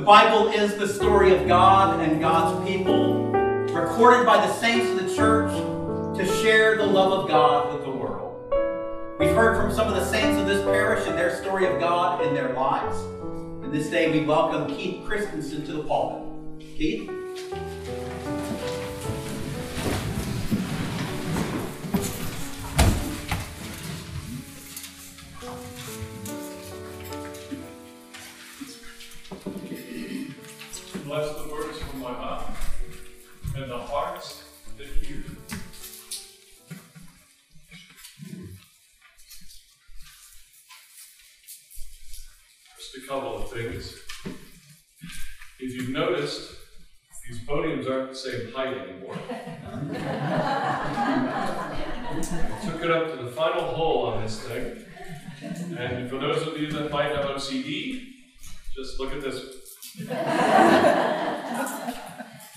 The Bible is the story of God and God's people, recorded by the saints of the church to share the love of God with the world. We've heard from some of the saints of this parish and their story of God in their lives. And this day we welcome Keith Christensen to the pulpit. Keith? Bless the words from my mouth and the hearts that hear. Just a couple of things. If you've noticed, these podiums aren't the same height anymore. I took it up to the final hole on this thing. And for those of you that might have OCD, just look at this one.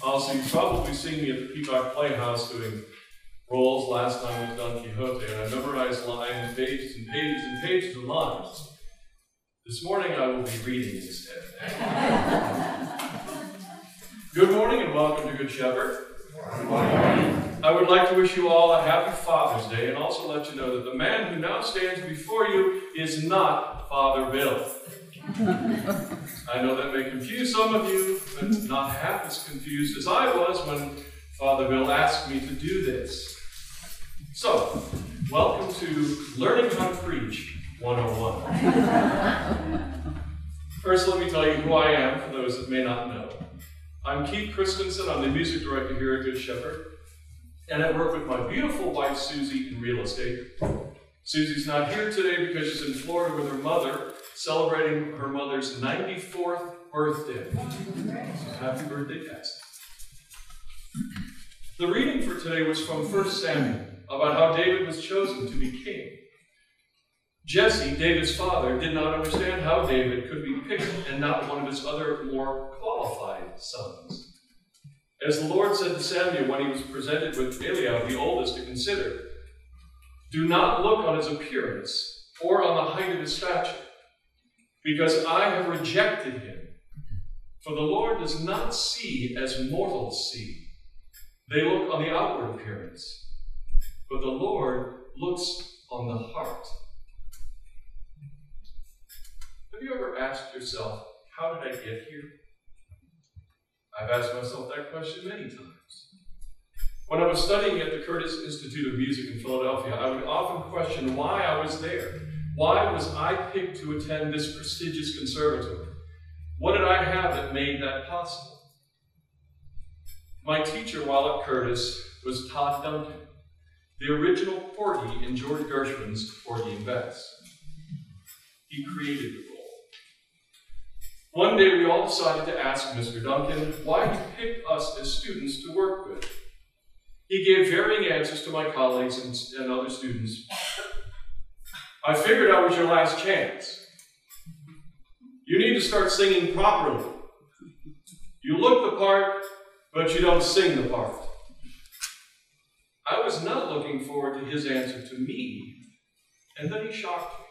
Also, you've probably seen me at the Peacock Playhouse doing roles last time with Don Quixote, and I memorized lines, pages and pages and pages of lines. This morning I will be reading instead. Good morning and welcome to Good Shepherd. Good morning. I would like to wish you all a happy Father's Day and also let you know that the man who now stands before you is not Father Bill. I know that may confuse some of you, but not half as confused as I was when Father Bill asked me to do this. So, welcome to Learning How to Preach 101. First, let me tell you who I am, for those that may not know. I'm Keith Christensen. I'm the music director here at Good Shepherd, and I work with my beautiful wife, Susie, in real estate. Susie's not here today because she's in Florida with her mother, celebrating her mother's 94th birthday. Happy birthday, Cassie. The reading for today was from 1 Samuel, about how David was chosen to be king. Jesse, David's father, did not understand how David could be picked and not one of his other more qualified sons. As the Lord said to Samuel when he was presented with Eliab, the oldest, to consider, "Do not look on his appearance or on the height of his stature, because I have rejected him. For the Lord does not see as mortals see. They look on the outward appearance, but the Lord looks on the heart." Have you ever asked yourself, how did I get here? I've asked myself that question many times. When I was studying at the Curtis Institute of Music in Philadelphia, I would often question why I was there. Why was I picked to attend this prestigious conservatory? What did I have that made that possible? My teacher while at Curtis was Todd Duncan, the original Porgy in George Gershwin's Porgy and Bess. He created the role. One day we all decided to ask Mr. Duncan why he picked us as students to work with. He gave varying answers to my colleagues and other students. "I figured I was your last chance. You need to start singing properly. You look the part, but you don't sing the part." I was not looking forward to his answer to me, and then he shocked me.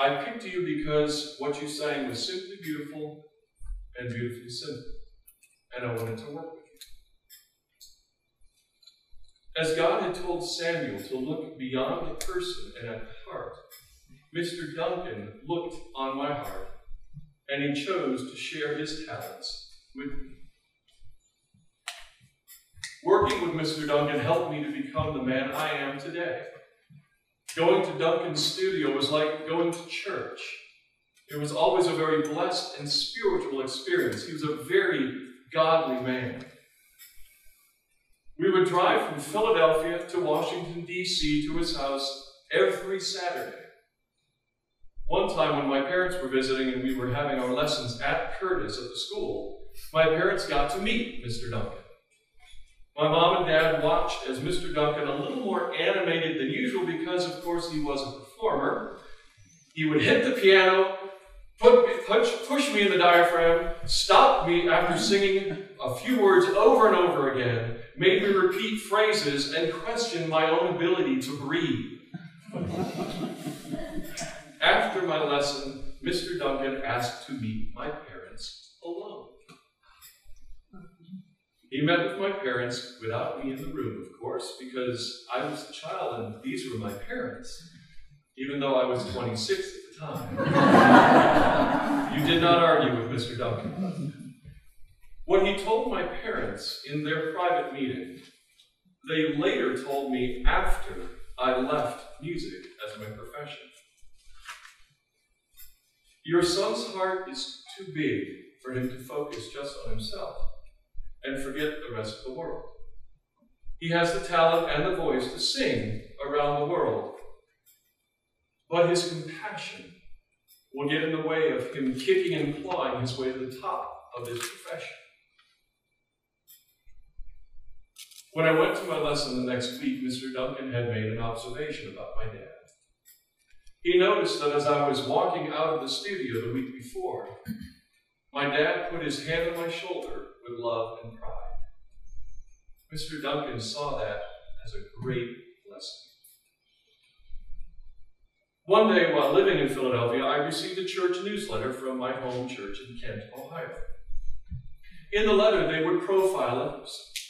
"I picked you because what you sang was simply beautiful and beautifully simple, and I wanted to work with you." As God had told Samuel to look beyond the person and at the heart, Mr. Duncan looked on my heart, and he chose to share his talents with me. Working with Mr. Duncan helped me to become the man I am today. Going to Duncan's studio was like going to church. It was always a very blessed and spiritual experience. He was a very godly man. We would drive from Philadelphia to Washington, D.C. to his house every Saturday. One time when my parents were visiting and we were having our lessons at Curtis at the school, my parents got to meet Mr. Duncan. My mom and dad watched as Mr. Duncan, a little more animated than usual because, of course, he was a performer, he would hit the piano, push me in the diaphragm, stop me after singing a few words over and over again, made me repeat phrases and question my own ability to breathe. After my lesson, Mr. Duncan asked to meet my parents alone. He met with my parents without me in the room, of course, because I was a child and these were my parents, even though I was 26 at the time. You did not argue with Mr. Duncan. What he told my parents in their private meeting, they later told me after I left music as my profession. Your son's heart is too big for him to focus just on himself and forget the rest of the world. He has the talent and the voice to sing around the world, but his compassion will get in the way of him kicking and clawing his way to the top of his profession. When I went to my lesson the next week, Mr. Duncan had made an observation about my dad. He noticed that as I was walking out of the studio the week before, my dad put his hand on my shoulder with love and pride. Mr. Duncan saw that as a great blessing. One day while living in Philadelphia, I received a church newsletter from my home church in Kent, Ohio. In the letter, they would profile a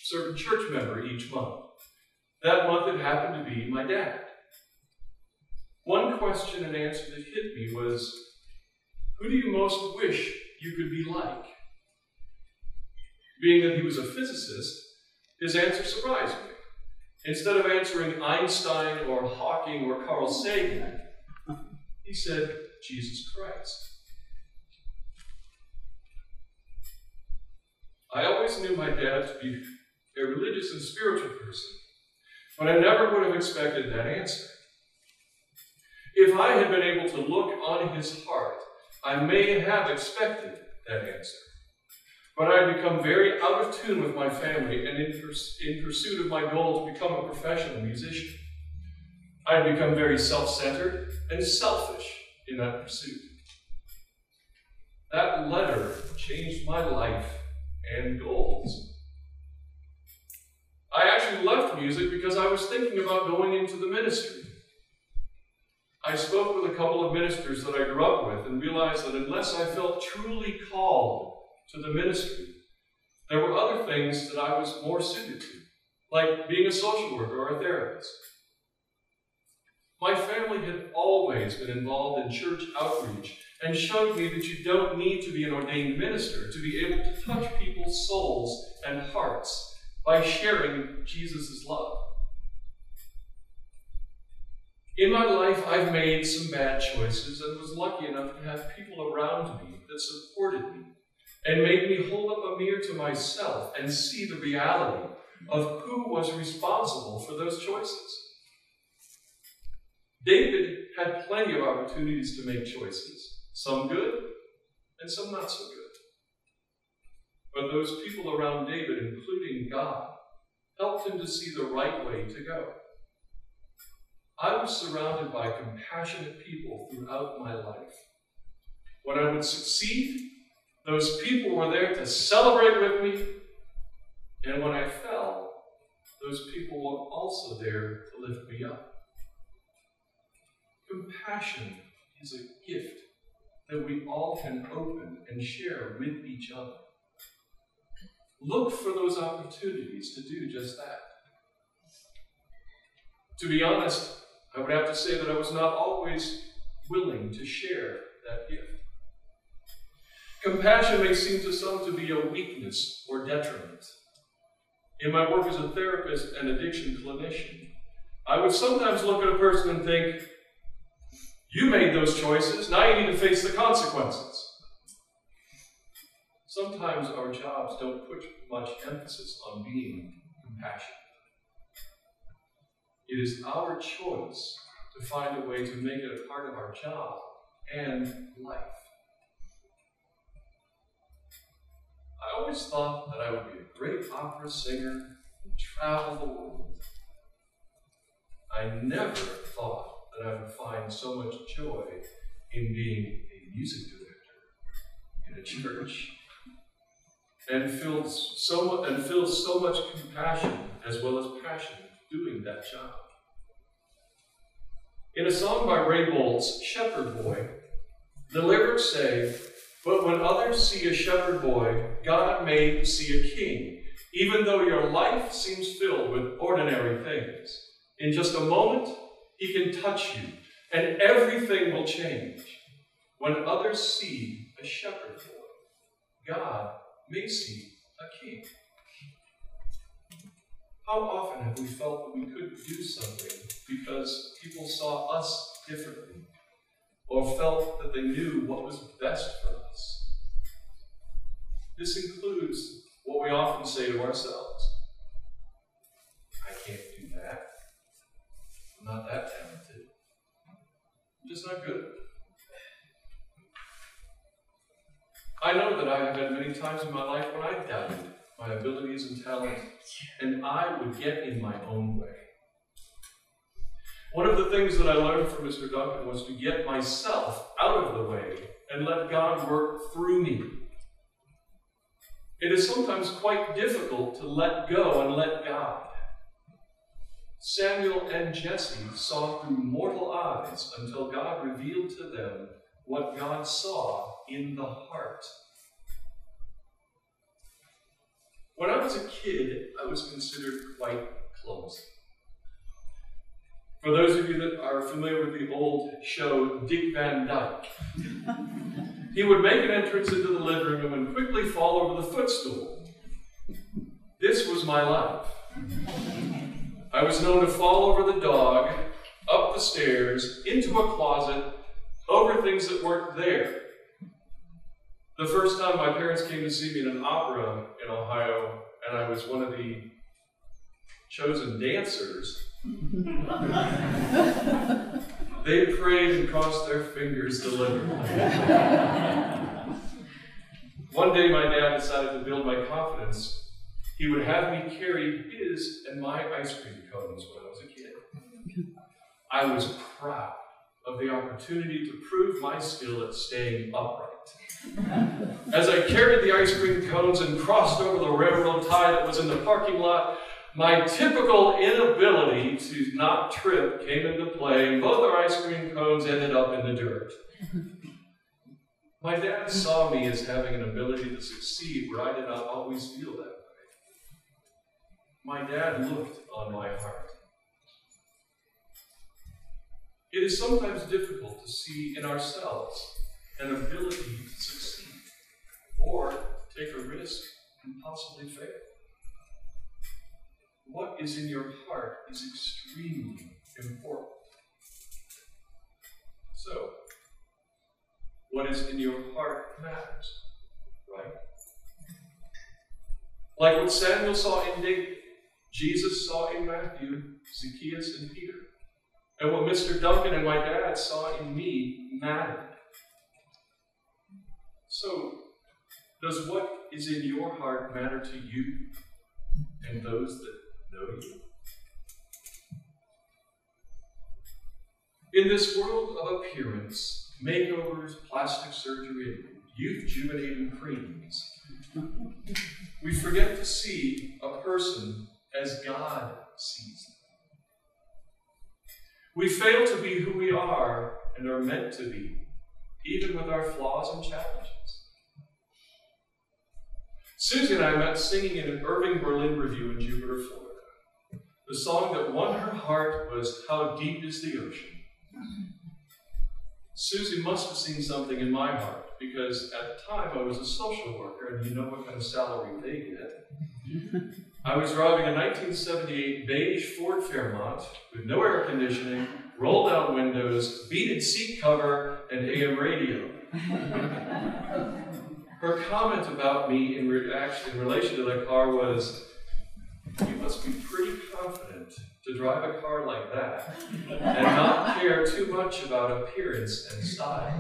certain church member each month. That month it happened to be my dad. One question and answer that hit me was, who do you most wish you could be like? Being that he was a physicist, his answer surprised me. Instead of answering Einstein or Hawking or Carl Sagan, he said, Jesus Christ. I always knew my dad to be a religious and spiritual person, but I never would have expected that answer. If I had been able to look on his heart, I may have expected that answer. But I had become very out of tune with my family and in pursuit of my goal to become a professional musician. I had become very self-centered and selfish in that pursuit. That letter changed my life and goals. I actually left music because I was thinking about going into the ministry. I spoke with a couple of ministers that I grew up with and realized that unless I felt truly called to the ministry, there were other things that I was more suited to, like being a social worker or a therapist. My family had always been involved in church outreach and showed me that you don't need to be an ordained minister to be able to touch people's souls and hearts by sharing Jesus' love. In my life, I've made some bad choices and was lucky enough to have people around me that supported me and made me hold up a mirror to myself and see the reality of who was responsible for those choices. David had plenty of opportunities to make choices, some good and some not so good. But those people around David, including God, helped him to see the right way to go. I was surrounded by compassionate people throughout my life. When I would succeed, those people were there to celebrate with me. And when I fell, those people were also there to lift me up. Compassion is a gift that we all can open and share with each other. Look for those opportunities to do just that. To be honest, I would have to say that I was not always willing to share that gift. Compassion may seem to some to be a weakness or detriment. In my work as a therapist and addiction clinician, I would sometimes look at a person and think, you made those choices, now you need to face the consequences. Sometimes our jobs don't put much emphasis on being compassionate. It is our choice to find a way to make it a part of our job and life. I always thought that I would be a great opera singer and travel the world. I never thought that I would find so much joy in being a music director in a church and feel so much compassion as well as passion doing that job. In a song by Ray Bolt's Shepherd Boy, delivered safe, but when others see a shepherd boy, God may see a king, even though your life seems filled with ordinary things. In just a moment, he can touch you, and everything will change. When others see a shepherd boy, God may see a king. How often have we felt that we couldn't do something because people saw us differently, or felt that they knew what was best for us? This includes what we often say to ourselves: I can't do that. I'm not that talented. I'm just not good. I know that I have had many times in my life when I doubted my abilities and talent, and I would get in my own way. One of the things that I learned from Mr. Duncan was to get myself out of the way and let God work through me. It is sometimes quite difficult to let go and let God. Samuel and Jesse saw through mortal eyes until God revealed to them what God saw in the heart. When I was a kid, I was considered quite clumsy. For those of you that are familiar with the old show, Dick Van Dyke, he would make an entrance into the living room and quickly fall over the footstool. This was my life. I was known to fall over the dog, up the stairs, into a closet, over things that weren't there. The first time my parents came to see me in an opera in Ohio, and I was one of the chosen dancers, they prayed and crossed their fingers deliberately. One day my dad decided to build my confidence. He would have me carry his and my ice cream cones when I was a kid. I was proud of the opportunity to prove my skill at staying upright. As I carried the ice cream cones and crossed over the railroad tie that was in the parking lot, my typical inability to not trip came into play, and both our ice cream cones ended up in the dirt. My dad saw me as having an ability to succeed where I did not always feel that way. My dad looked on my heart. It is sometimes difficult to see in ourselves an ability to succeed or take a risk and possibly fail. What is in your heart is extremely important. So, what is in your heart matters, right? Like what Samuel saw in David, Jesus saw in Matthew, Zacchaeus, and Peter. And what Mr. Duncan and my dad saw in me mattered. So, does what is in your heart matter to you and those that know you? In this world of appearance, makeovers, plastic surgery, and youth juvenating creams, we forget to see a person as God sees them. We fail to be who we are and are meant to be, even with our flaws and challenges. Susie and I met singing in an Irving Berlin review in Jupiter, Florida. The song that won her heart was "How Deep Is the Ocean." Susie must have seen something in my heart, because at the time I was a social worker, and you know what kind of salary they get. I was driving a 1978 beige Ford Fairmont with no air conditioning, roll-down windows, beaded seat cover, and AM radio. Her comment about me in relation to that car was, "You must be pretty confident to drive a car like that and not care too much about appearance and style."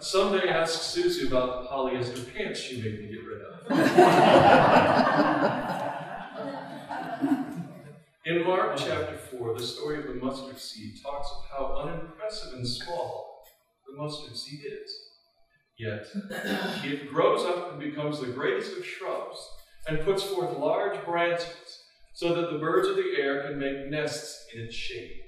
Someday ask Susie about the polyester pants she made me get rid of. In Mark chapter 4, the story of the mustard seed talks of how unimpressive and small the mustard seed is. Yet, it grows up and becomes the greatest of shrubs and puts forth large branches so that the birds of the air can make nests in its shade.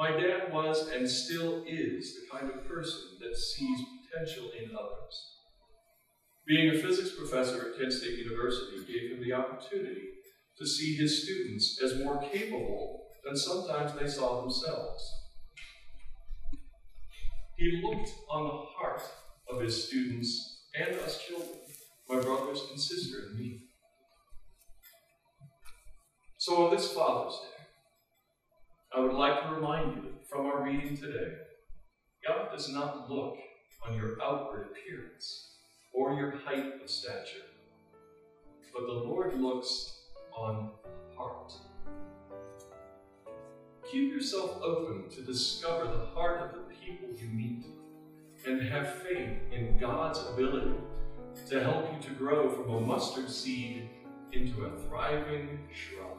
My dad was and still is the kind of person that sees potential in others. Being a physics professor at Kent State University gave him the opportunity to see his students as more capable than sometimes they saw themselves. He looked on the heart of his students and us children, my brothers and sister and me. So on this Father's Day, I would like to remind you from our reading today, God does not look on your outward appearance or your height of stature, but the Lord looks on heart. Keep yourself open to discover the heart of the people you meet and have faith in God's ability to help you to grow from a mustard seed into a thriving shrub.